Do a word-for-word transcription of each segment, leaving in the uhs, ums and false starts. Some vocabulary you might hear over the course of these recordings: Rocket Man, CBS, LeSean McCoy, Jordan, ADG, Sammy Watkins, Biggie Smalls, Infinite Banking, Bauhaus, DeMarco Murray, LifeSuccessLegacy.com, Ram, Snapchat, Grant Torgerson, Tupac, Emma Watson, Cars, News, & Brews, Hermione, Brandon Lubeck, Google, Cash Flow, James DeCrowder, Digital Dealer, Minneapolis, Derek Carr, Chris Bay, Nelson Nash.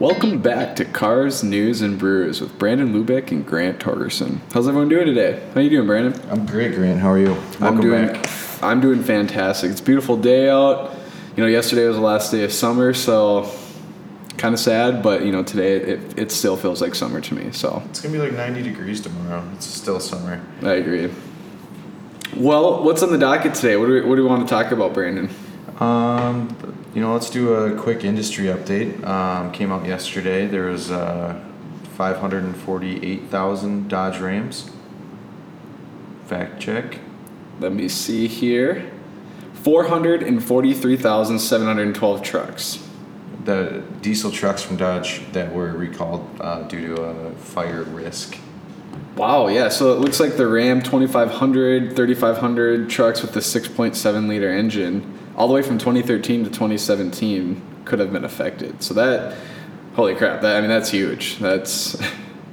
Welcome back to Cars, News, and Brews with Brandon Lubeck and Grant Torgerson. How's everyone doing today? How you doing, Brandon? I'm great, Grant. How are you? Welcome I'm doing, back. I'm doing fantastic. It's a beautiful day out. You know, yesterday was the last day of summer, so kind of sad, but, you know, today it, it still feels like summer to me. So it's going to be like ninety degrees tomorrow. It's still summer. I agree. Well, what's on the docket today? What do we, what do we want to talk about, Brandon? Um, you know, let's do a quick industry update. Um, came out yesterday. There was uh, five hundred forty-eight thousand Dodge Rams. Fact check. Let me see here. four hundred forty-three thousand seven hundred twelve trucks. The diesel trucks from Dodge that were recalled uh, due to a fire risk. Wow, yeah. So it looks like the Ram twenty-five hundred, thirty-five hundred trucks with the six point seven liter engine all the way from twenty thirteen to twenty seventeen could have been affected. So that, holy crap, that I mean, that's huge. That's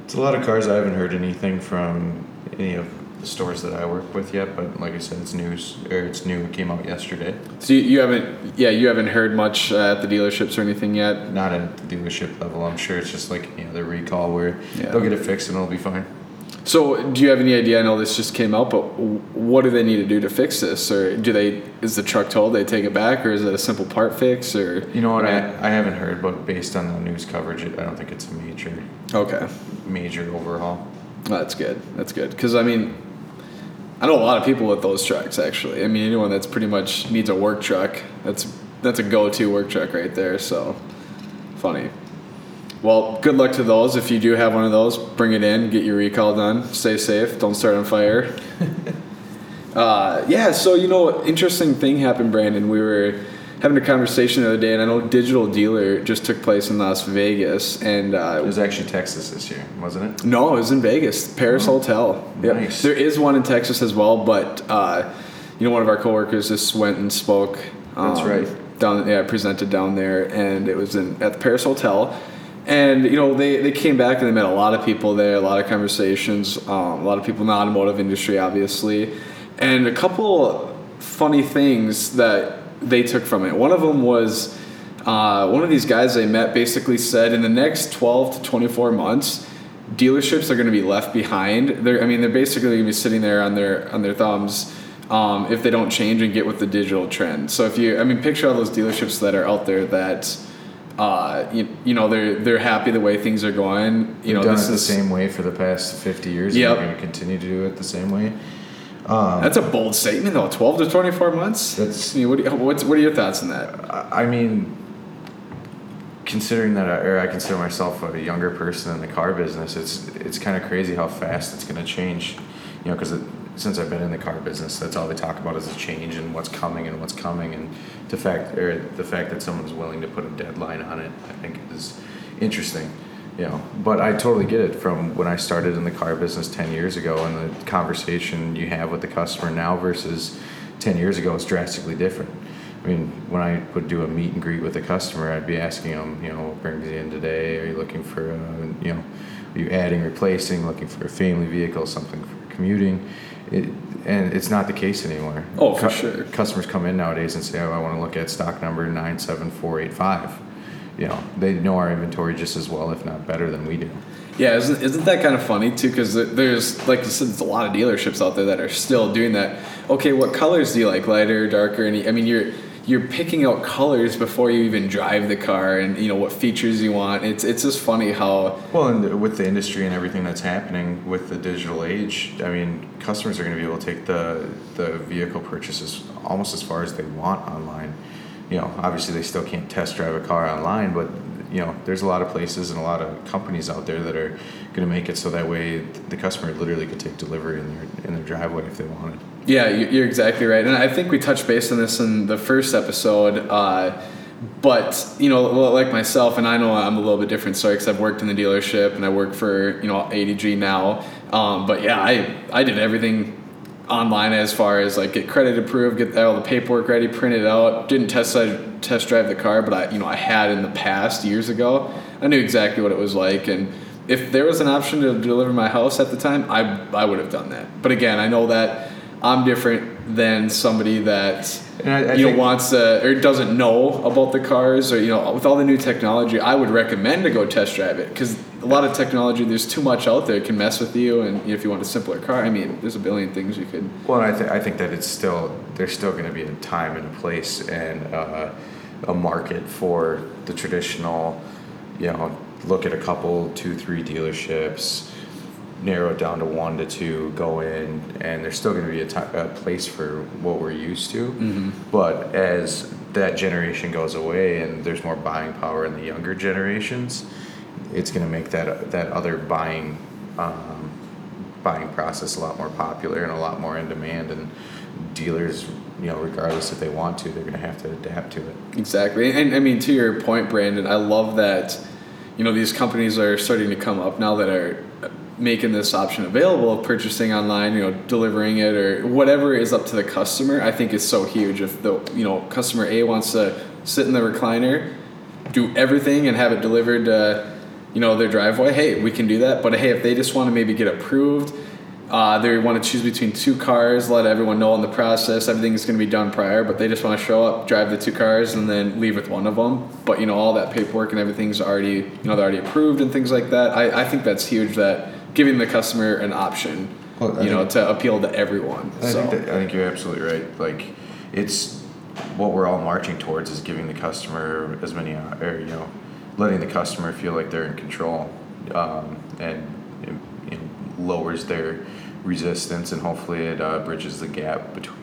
it's a lot of cars. I haven't heard anything from any of the stores that I work with yet, but like I said, it's news, or it's new, it came out yesterday. So you, you haven't, yeah, you haven't heard much uh, at the dealerships or anything yet? Not at the dealership level. I'm sure it's just like any other recall where yeah. they'll get it fixed and it'll be fine. So do you have any idea, I know this just came out, but what do they need to do to fix this? Or do they, is the truck told they take it back, or is it a simple part fix? Or You know what, I, I haven't heard, but based on the news coverage, I don't think it's a major, okay. major overhaul. Oh, that's good, that's good. Because, I mean, I know a lot of people with those trucks, actually. I mean, anyone that's pretty much needs a work truck, that's that's a go-to work truck right there, so funny. Well, good luck to those. If you do have one of those, bring it in, get your recall done, stay safe, don't start on fire. uh, yeah, so, you know, interesting thing happened, Brandon. We were having a conversation the other day, and I know Digital Dealer just took place in Las Vegas. And uh, it was actually Texas this year, wasn't it? No, it was in Vegas, Paris oh, Hotel. Yep. Nice. There is one in Texas as well, but, uh, you know, one of our coworkers just went and spoke. Um, That's right. Down, yeah, presented down there, and it was in at the Paris Hotel. And, you know, they, they came back and they met a lot of people there, a lot of conversations, um, a lot of people in the automotive industry, obviously. And a couple funny things that they took from it. One of them was uh, one of these guys they met basically said in the next twelve to twenty-four months, dealerships are going to be left behind. They're, I mean, they're basically going to be sitting there on their on their thumbs um, if they don't change and get with the digital trend. So if you, I mean, picture all those dealerships that are out there that... Uh, you, you know, they're they're happy the way things are going. You know, done this it is the same way for the past fifty years. Yeah, we're going to continue to do it the same way. Um, that's a bold statement, though. twelve to twenty-four months. That's. I mean, what do you, what's what are your thoughts on that? I mean, considering that, I, or I consider myself a younger person in the car business, it's it's kind of crazy how fast it's going to change. You know, because since I've been in the car business, that's all they talk about is the change and what's coming and what's coming, and the fact or the fact that someone's willing to put a deadline on it, I think is interesting, you know. But I totally get it from when I started in the car business ten years ago, and the conversation you have with the customer now versus ten years ago is drastically different. I mean, when I would do a meet and greet with a customer, I'd be asking them, you know, what brings you in today? Are you looking for, a, you know, are you adding, replacing, looking for a family vehicle, something for commuting? It, and it's not the case anymore. Oh, for Cu- sure. Customers come in nowadays and say, oh, I want to look at stock number nine seven four eight five. You know, they know our inventory just as well, if not better than we do. Yeah, isn't, isn't that kind of funny, too? Because there's, like you said, there's a lot of dealerships out there that are still doing that. Okay, what colors do you like? Lighter, darker? Any? I mean, you're you're picking out colors before you even drive the car, and, you know, what features you want. It's it's just funny how... Well, and with the industry and everything that's happening with the digital age, I mean, customers are going to be able to take the, the vehicle purchases almost as far as they want online. You know, obviously they still can't test drive a car online, but, you know, there's a lot of places and a lot of companies out there that are going to make it so that way the customer literally could take delivery in their, in their driveway if they wanted. Yeah, you're exactly right. And I think we touched base on this in the first episode. Uh, but, you know, like myself, and I know I'm a little bit different, sorry, because I've worked in the dealership and I work for, you know, A D G now. Um, but, yeah, I, I did everything online as far as, like, get credit approved, get all the paperwork ready, print it out. Didn't test test drive the car, but, I you know, I had in the past years ago. I knew exactly what it was like, and if there was an option to deliver my house at the time, I I would have done that. But, again, I know that... I'm different. than somebody that and I, I you know wants to, or doesn't know about the cars, or you know, with all the new technology, I would recommend to go test drive it, because a lot of technology, there's too much out there, it can mess with you. And you know, if you want a simpler car, I mean, there's a billion things you could. Well, I th- I think that it's still there's still going to be a time and a place and uh, a market for the traditional, you know, look at a couple, two, three dealerships, narrow it down to one to two, go in, and there's still going to be a, t- a place for what we're used to. Mm-hmm. But as that generation goes away and there's more buying power in the younger generations, it's going to make that that other buying um, buying process a lot more popular and a lot more in demand. And dealers, you know, regardless if they want to, they're going to have to adapt to it. Exactly. And I mean, to your point, Brandon, I love that, you know, these companies are starting to come up now that are making this option available of purchasing online, you know, delivering it or whatever is up to the customer. I think is so huge. If the, you know, customer A wants to sit in the recliner, do everything and have it delivered to, you know, their driveway, hey, we can do that. But hey, if they just want to maybe get approved, uh, they want to choose between two cars, let everyone know in the process, everything is going to be done prior, but they just want to show up, drive the two cars and then leave with one of them. But you know, all that paperwork and everything's already, you know, they're already approved and things like that. I, I think that's huge, that giving the customer an option, well, you think, know, to appeal to everyone. I, so. think that, I think you're absolutely right. Like, it's what we're all marching towards is giving the customer as many, or, you know, letting the customer feel like they're in control, um, and it, it lowers their resistance, and hopefully it uh, bridges the gap between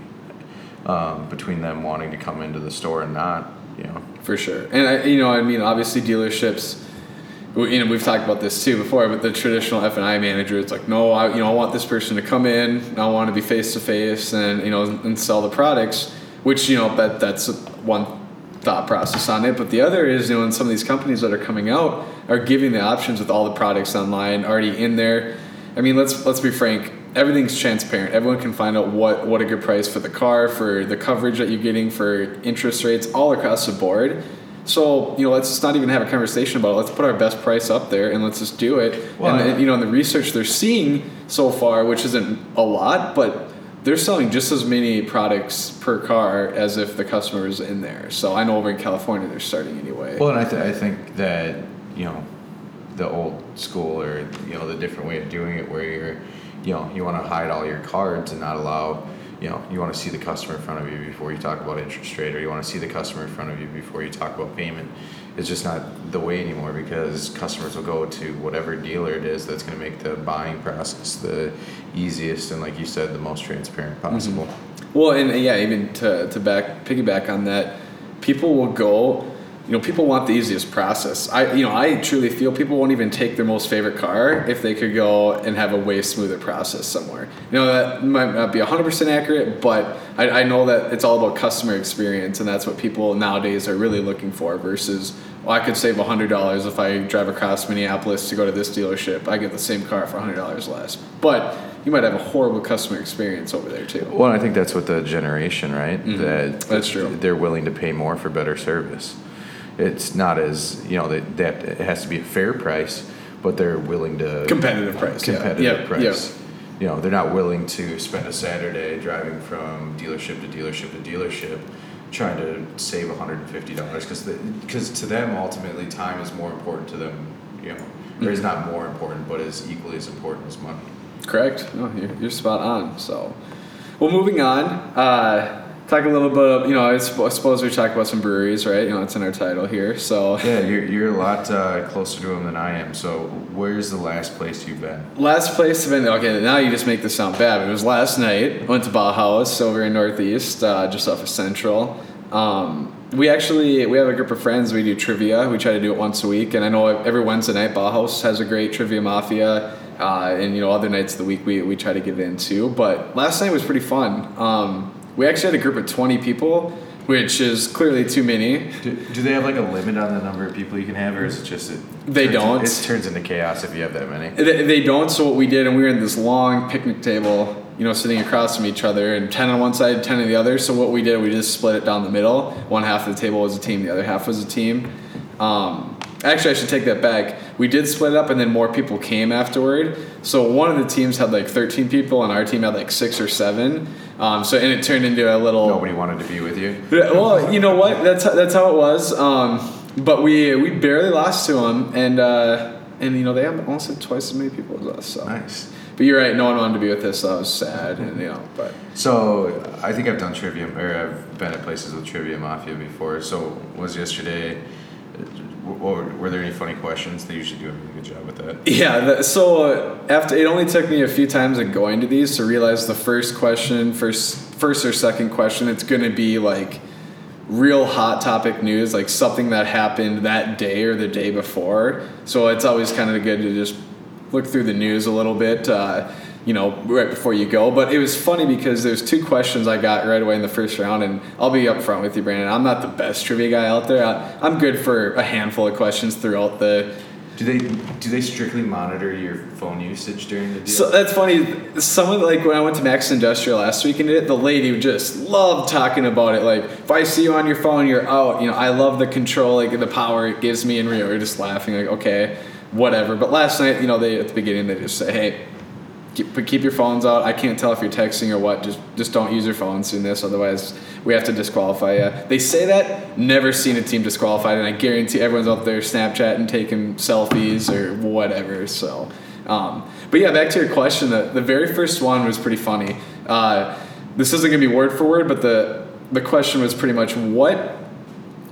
um, between them wanting to come into the store and not, you know. For sure. And I, you know, I mean, obviously dealerships, you know, we've talked about this too before, but the traditional F and I manager, it's like, no, I, you know, I want this person to come in, and I want to be face to face, and you know, and sell the products. Which, you know, that that's one thought process on it. But the other is, you know, in some of these companies that are coming out are giving the options with all the products online already in there. I mean, let's let's be frank. Everything's transparent. Everyone can find out what, what a good price for the car, for the coverage that you're getting, for interest rates, all across the board. So, you know, let's just not even have a conversation about it. Let's put our best price up there and let's just do it. Well, and, you know, in the research they're seeing so far, which isn't a lot, but they're selling just as many products per car as if the customer is in there. So I know over in California they're starting anyway. Well, and I, th- I think that, you know, the old school or, you know, the different way of doing it where you're, you know, you want to hide all your cards and not allow... You know, you want to see the customer in front of you before you talk about interest rate, or you want to see the customer in front of you before you talk about payment. It's just not the way anymore, because customers will go to whatever dealer it is that's going to make the buying process the easiest and, like you said, the most transparent possible. Mm-hmm. Well, and, and yeah, even to to back piggyback on that, people will go. You know, people want the easiest process. I, you know, I truly feel people won't even take their most favorite car if they could go and have a way smoother process somewhere. You know, that might not be one hundred percent accurate, but I, I know that it's all about customer experience, and that's what people nowadays are really looking for versus, well, I could save one hundred dollars if I drive across Minneapolis to go to this dealership. I get the same car for one hundred dollars less. But you might have a horrible customer experience over there, too. Well, I think that's what the generation, right? Mm-hmm. That that's true. They're willing to pay more for better service. It's not as, you know, they, they have to, it has to be a fair price, but they're willing to... Competitive price. Competitive yeah. price. Yeah. You know, they're not willing to spend a Saturday driving from dealership to dealership to dealership trying to save one hundred fifty dollars, because to them, ultimately, time is more important to them, you know, mm-hmm. or is not more important, but is equally as important as money. Correct. No, you're, you're spot on. So, well, moving on... Uh, Talk a little bit of, you know, I suppose we talk about some breweries, right? You know, it's in our title here, so. Yeah, you're, you're a lot uh, closer to them than I am, so where's the last place you've been? Last place I've been, okay, now you just make this sound bad, but it was last night. Went to Bauhaus over in Northeast, uh, just off of Central. Um, we actually, we have a group of friends, we do trivia, we try to do it once a week, and I know every Wednesday night Bauhaus has a great Trivia Mafia, uh, and, you know, other nights of the week we, we try to get into, but last night was pretty fun. Um... We actually had a group of twenty people, which is clearly too many. Do, do they have like a limit on the number of people you can have, or is it just it? They don't. In, it turns into chaos if you have that many. They, they don't. So what we did, and we were in this long picnic table, you know, sitting across from each other, and ten on one side, ten on the other. So what we did, we just split it down the middle. One half of the table was a team, the other half was a team. Um, Actually, I should take that back. We did split up, and then more people came afterward. So one of the teams had like thirteen people, and our team had like six or seven. Um, so and it turned into a little. Nobody wanted to be with you. Well, you know what? That's that's how it was. Um, but we we barely lost to them, and uh, and you know they have almost twice as many people as us. So. Nice. But you're right. No one wanted to be with us. So that was sad, and you know. But so I think I've done trivia, or I've been at places with Trivia Mafia before. So was yesterday. Were there any funny questions? They usually do a really good job with that. Yeah, that, so after it only took me a few times of going to these to realize the first question, first, first or second question, it's going to be like real hot topic news, like something that happened that day or the day before. So it's always kind of good to just look through the news a little bit, uh, you know, right before you go. But it was funny because there's two questions I got right away in the first round, and I'll be up front with you, Brandon. I'm not the best trivia guy out there. I, I'm good for a handful of questions throughout the... Do they do they strictly monitor your phone usage during the deal? So that's funny. Someone, like, when I went to Max Industrial last week and did it, the lady just loved talking about it. Like, if I see you on your phone, you're out. You know, I love the control, like, the power it gives me. And we were just laughing, like, okay, whatever. But last night, you know, they at the beginning, they just say, hey... Keep, keep your phones out. I can't tell if you're texting or what. Just just don't use your phones in this. Otherwise, we have to disqualify you. They say that. Never seen a team disqualified, and I guarantee everyone's out there Snapchatting, taking selfies or whatever. So, um, but yeah, back to your question. The, the very first one was pretty funny. Uh, this isn't going to be word for word, but the the question was pretty much what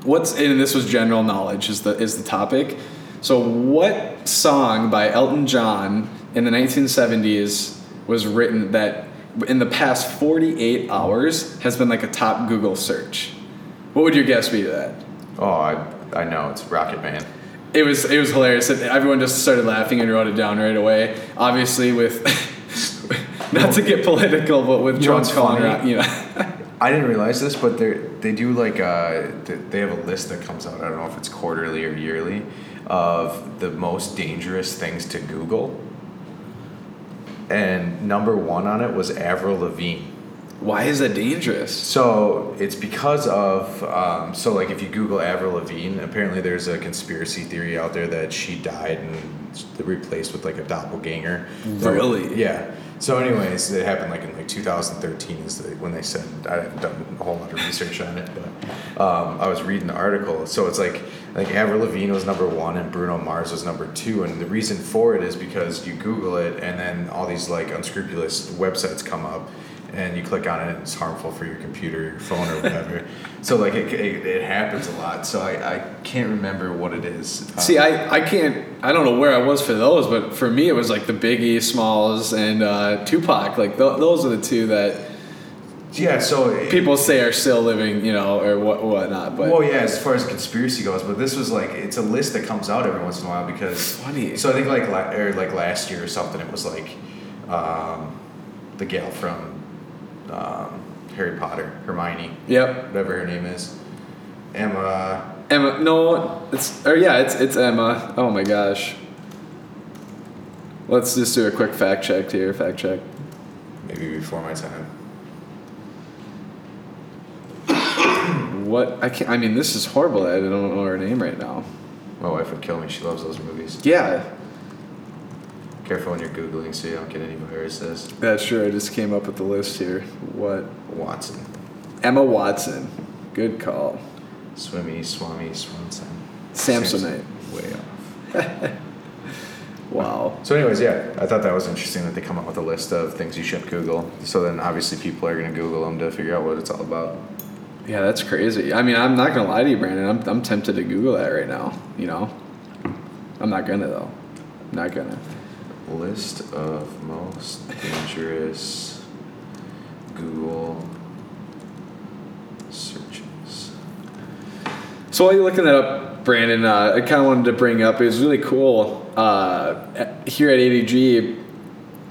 what's and this was general knowledge is the is the topic. So, what song by Elton John in the nineteen seventies was written that in the past forty-eight hours has been like a top Google search? What would your guess be to that? Oh, I I know. It's Rocket Man. It was it was hilarious. Everyone just started laughing and wrote it down right away. Obviously with, not to get political, but with Trump calling out, you know. I didn't realize this, but they they do like a, they have a list that comes out. I don't know if it's quarterly or yearly of the most dangerous things to Google. And number one on it was Avril Lavigne. Why is that dangerous? So it's because of, um, so like if you Google Avril Lavigne, apparently there's a conspiracy theory out there that she died and replaced with like a doppelganger. Really? So, yeah. So anyways, it happened like in like two thousand thirteen is the, when they said, I haven't done a whole lot of research on it, but um, I was reading the article. So it's like, like Avril Lavigne was number one and Bruno Mars was number two. And the reason for it is because you Google it and then all these like unscrupulous websites come up. And you click on it, and it's harmful for your computer, your phone, or whatever. So, like, it, it, it happens a lot. So, I, I can't remember what it is. Um, See, I, I can't... I don't know where I was for those, but for me, it was, like, the Biggie Smalls and uh, Tupac. Like, th- those are the two that... Yeah, so... People it, say are still living, you know, or what whatnot, but... Well, yeah, as far as conspiracy goes, but this was, like... It's a list that comes out every once in a while because... Funny. So, I think, like, la- or like last year or something, it was, like, um, the gal from... Um, Harry Potter, Hermione. Yep. Whatever her name is. Emma. Emma. No, it's or yeah, it's it's Emma. Oh my gosh. Let's just do a quick fact check here. Fact check. Maybe before my time. What I can't. I mean, this is horrible. I don't know her name right now. My wife would kill me. She loves those movies. Yeah. Careful when you're Googling so you don't get any viruses. Yeah, sure. I just came up with the list here. What? Watson. Emma Watson. Good call. Swimmy, Swami, Swanson. Samsonite. Way off. Wow. So anyways, yeah, I thought that was interesting that they come up with a list of things you shouldn't Google. So then obviously people are going to Google them to figure out what it's all about. Yeah, that's crazy. I mean, I'm not going to lie to you, Brandon. I'm, I'm tempted to Google that right now, you know? I'm not going to, though. I'm not going to. List of most dangerous Google searches. So while you're looking that up, Brandon, uh, I kind of wanted to bring up, it was really cool, uh, here at A D G,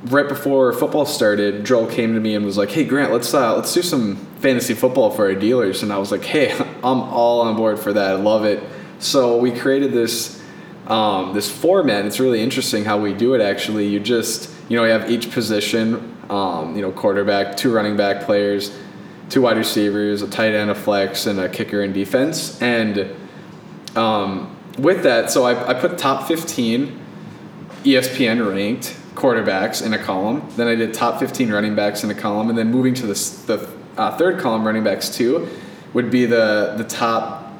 right before football started, Joel came to me and was like, hey, Grant, let's uh, let's do some fantasy football for our dealers. And I was like, hey, I'm all on board for that. I love it. So we created this Um, this format. It's really interesting how we do it. Actually, you just you know you have each position, um, you know, quarterback, two running back players, two wide receivers, a tight end, a flex, and a kicker in defense. And um, with that, so I, I put top fifteen E S P N ranked quarterbacks in a column. Then I did top fifteen running backs in a column, and then moving to the the uh, third column, running backs two, would be the the top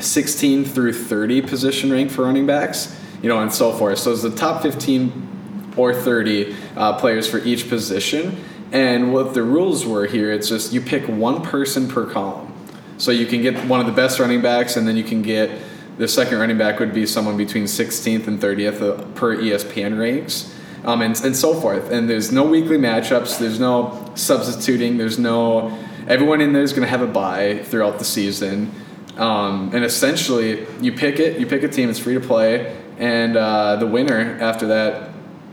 sixteen through thirty position rank for running backs, you know, and so forth. So it's the top fifteen or thirty uh, players for each position. And what the rules were here, it's just you pick one person per column. So you can get one of the best running backs, and then you can get the second running back would be someone between sixteenth and thirtieth per E S P N ranks, um, and, and so forth. And there's no weekly matchups. There's no substituting. There's no – everyone in there is going to have a bye throughout the season. Um, and essentially, you pick it. You pick a team. It's free to play. And uh, the winner after that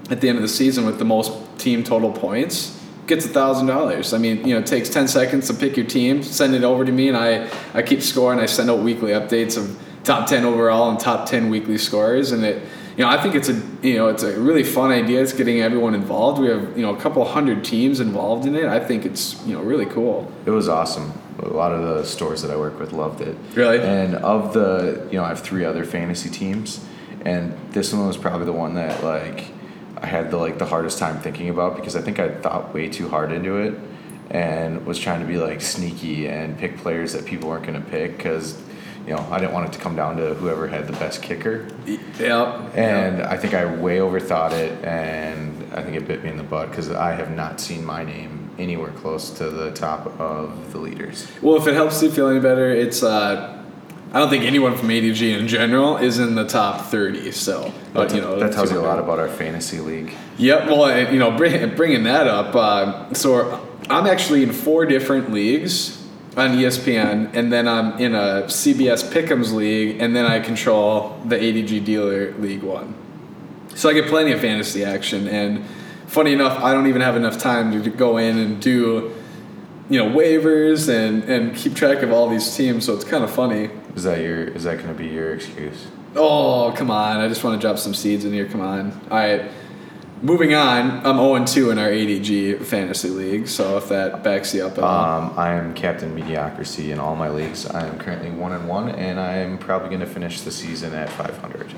at the end of the season with the most team total points – gets one thousand dollars. I mean, you know, it takes ten seconds to pick your team, send it over to me, and I, I keep score, and I send out weekly updates of top ten overall and top ten weekly scores. And it, you know, I think it's a, you know, it's a really fun idea. It's getting everyone involved. We have, you know, a couple hundred teams involved in it. I think it's, you know, really cool. It was awesome. A lot of the stores that I work with loved it. Really? And of the, you know, I have three other fantasy teams, and this one was probably the one that, like, I had the like the hardest time thinking about, because I think I thought way too hard into it and was trying to be like sneaky and pick players that people weren't going to pick, because, you know, I didn't want it to come down to whoever had the best kicker. Yeah. And yep. I think I way overthought it, and I think it bit me in the butt, because I have not seen my name anywhere close to the top of the leaders. Well, if it helps you feel any better, it's uh, I don't think anyone from A D G in general is in the top thirty, so. But, you know, that tells you a lot about our fantasy league. Yep. Well, you know, bring, bringing that up, uh, so I'm actually in four different leagues on E S P N, and then I'm in a C B S Pick'ems league, and then I control the A D G Dealer League One. So I get plenty of fantasy action, and funny enough, I don't even have enough time to go in and do, you know, waivers and, and keep track of all these teams, so it's kind of funny. Is that your? Is that going to be your excuse? Oh, come on. I just want to drop some seeds in here. Come on. All right. Moving on. I'm oh and two in our A D G fantasy league, so if that backs you up at um, all. I am Captain Mediocrity in all my leagues. I am currently one and one, and I am probably going to finish the season at five hundred,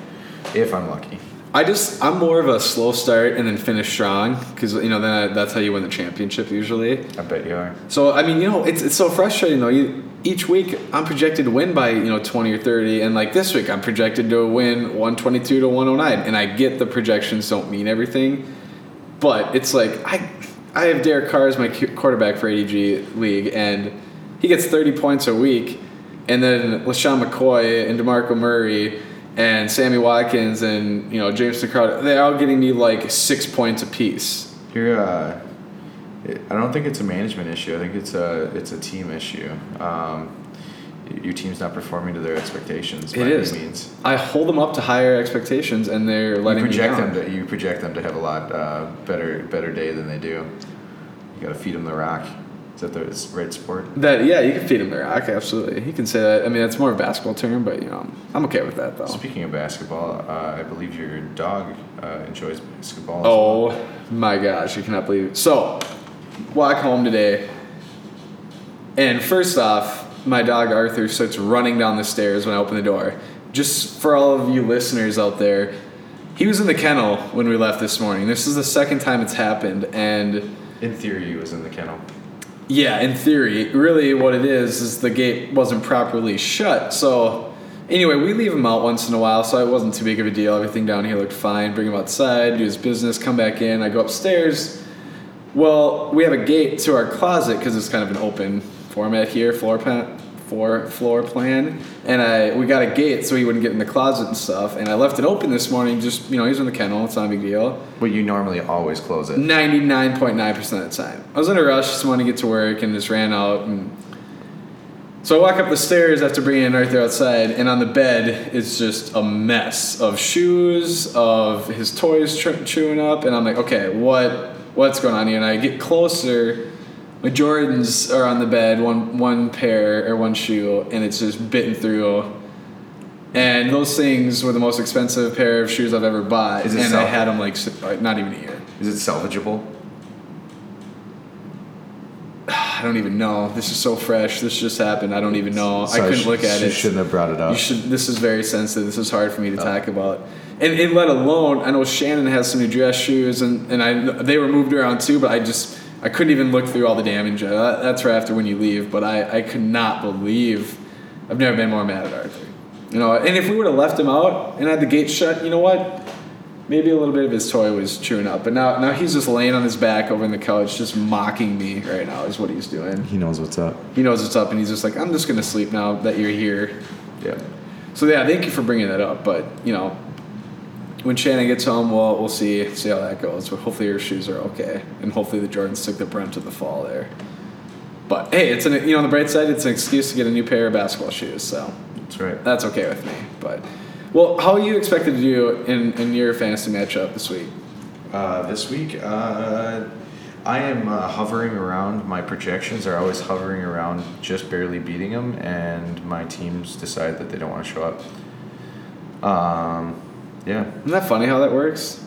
if I'm lucky. I just, I'm more of a slow start and then finish strong, because, you know, then I, that's how you win the championship usually. I bet you are. So, I mean, you know, it's it's so frustrating, though. You, each week, I'm projected to win by, you know, twenty or thirty, and, like, this week, I'm projected to win one twenty-two to one oh nine, and I get the projections don't mean everything, but it's like, I I have Derek Carr as my quarterback for A D G League, and he gets thirty points a week, and then LeSean McCoy and DeMarco Murray and Sammy Watkins and, you know, James DeCrowder, they're all getting me like six points apiece. You're, uh, I don't think it's a management issue. I think it's a it's a team issue. Um, your team's not performing to their expectations. By it is. Any means. I hold them up to higher expectations, and they're letting you project me down. them. To, you project them to have a lot uh, better better day than they do. You got to feed them the rock. Is that the right sport? That yeah, you can feed him the rock, absolutely. You can say that. I mean, that's more of a basketball term, but, you know, I'm okay with that, though. Speaking of basketball, uh, I believe your dog uh, enjoys basketball. Oh, well. My gosh, you cannot believe it. So, walk home today, and first off, my dog Arthur starts running down the stairs when I open the door. Just for all of you listeners out there, he was in the kennel when we left this morning. This is the second time it's happened, and... In theory, he was in the kennel. Yeah, in theory. Really what it is is the gate wasn't properly shut. So anyway, we leave him out once in a while, so it wasn't too big of a deal. Everything down here looked fine. Bring him outside, do his business, come back in. I go upstairs. Well, we have a gate to our closet because it's kind of an open format here, floor plan, floor, floor plan. And I we got a gate so he wouldn't get in the closet and stuff. And I left it open this morning. Just, you know, he's in the kennel. It's not a big deal. But you normally always close it. ninety-nine point nine percent of the time. I was in a rush, just wanted to get to work, and just ran out. And so I walk up the stairs after bringing in Arthur outside, and on the bed it's just a mess of shoes, of his toys tr- chewing up. And I'm like, okay, what... what's going on here? And I get closer. My Jordans are on the bed, one one pair or one shoe, and it's just bitten through. And those things were the most expensive pair of shoes I've ever bought. Is it and sal- I had them like not even a year. Is it salvageable? I don't even know. This is so fresh. This just happened. I don't even know. Sorry, I couldn't sh- look at sh- it. You shouldn't have brought it up. You should. This is very sensitive. This is hard for me to oh. talk about. And, and let alone, I know Shannon has some new dress shoes, and, and I they were moved around too, but I just, I couldn't even look through all the damage. That, that's right after when you leave, but I, I could not believe, I've never been more mad at Arthur. You know, and if we would have left him out and had the gate shut, you know what? Maybe a little bit of his toy was chewing up, but now now he's just laying on his back over in the couch, just mocking me right now is what he's doing. He knows what's up. He knows what's up, and he's just like, I'm just going to sleep now that you're here. Yeah. So, yeah, thank you for bringing that up, but, you know, when Shannon gets home, well, we'll see, see how that goes, but hopefully her shoes are okay, and hopefully the Jordans took the brunt of the fall there. But, hey, it's an, you know, on the bright side, it's an excuse to get a new pair of basketball shoes, so. That's right. That's okay with me, but... Well, how are you expected to do in, in your fantasy matchup this week? Uh, this week, uh, I am uh, hovering around. My projections are always hovering around just barely beating them, and my teams decide that they don't want to show up. Um, yeah. Isn't that funny how that works?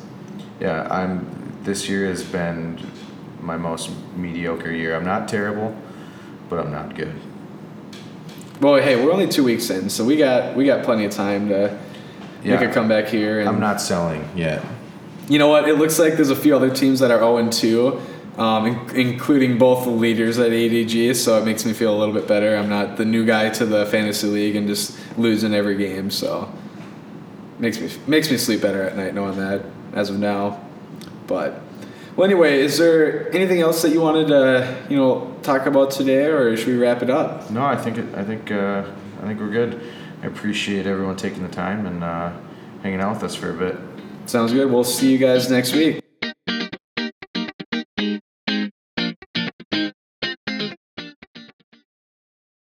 Yeah, I'm. This year has been my most mediocre year. I'm not terrible, but I'm not good. Well, hey, we're only two weeks in, so we got we got plenty of time to... Yeah. Make a comeback here. And I'm not selling yet. You know what? It looks like there's a few other teams that are oh and two, um, in- including both the leaders at A D G, so it makes me feel a little bit better. I'm not the new guy to the fantasy league and just losing every game, so makes me makes me sleep better at night knowing that as of now. But well, anyway, is there anything else that you wanted to you know talk about today, or should we wrap it up? No, I think it, I think uh, I think we're good. I appreciate everyone taking the time and uh, hanging out with us for a bit. Sounds good. We'll see you guys next week.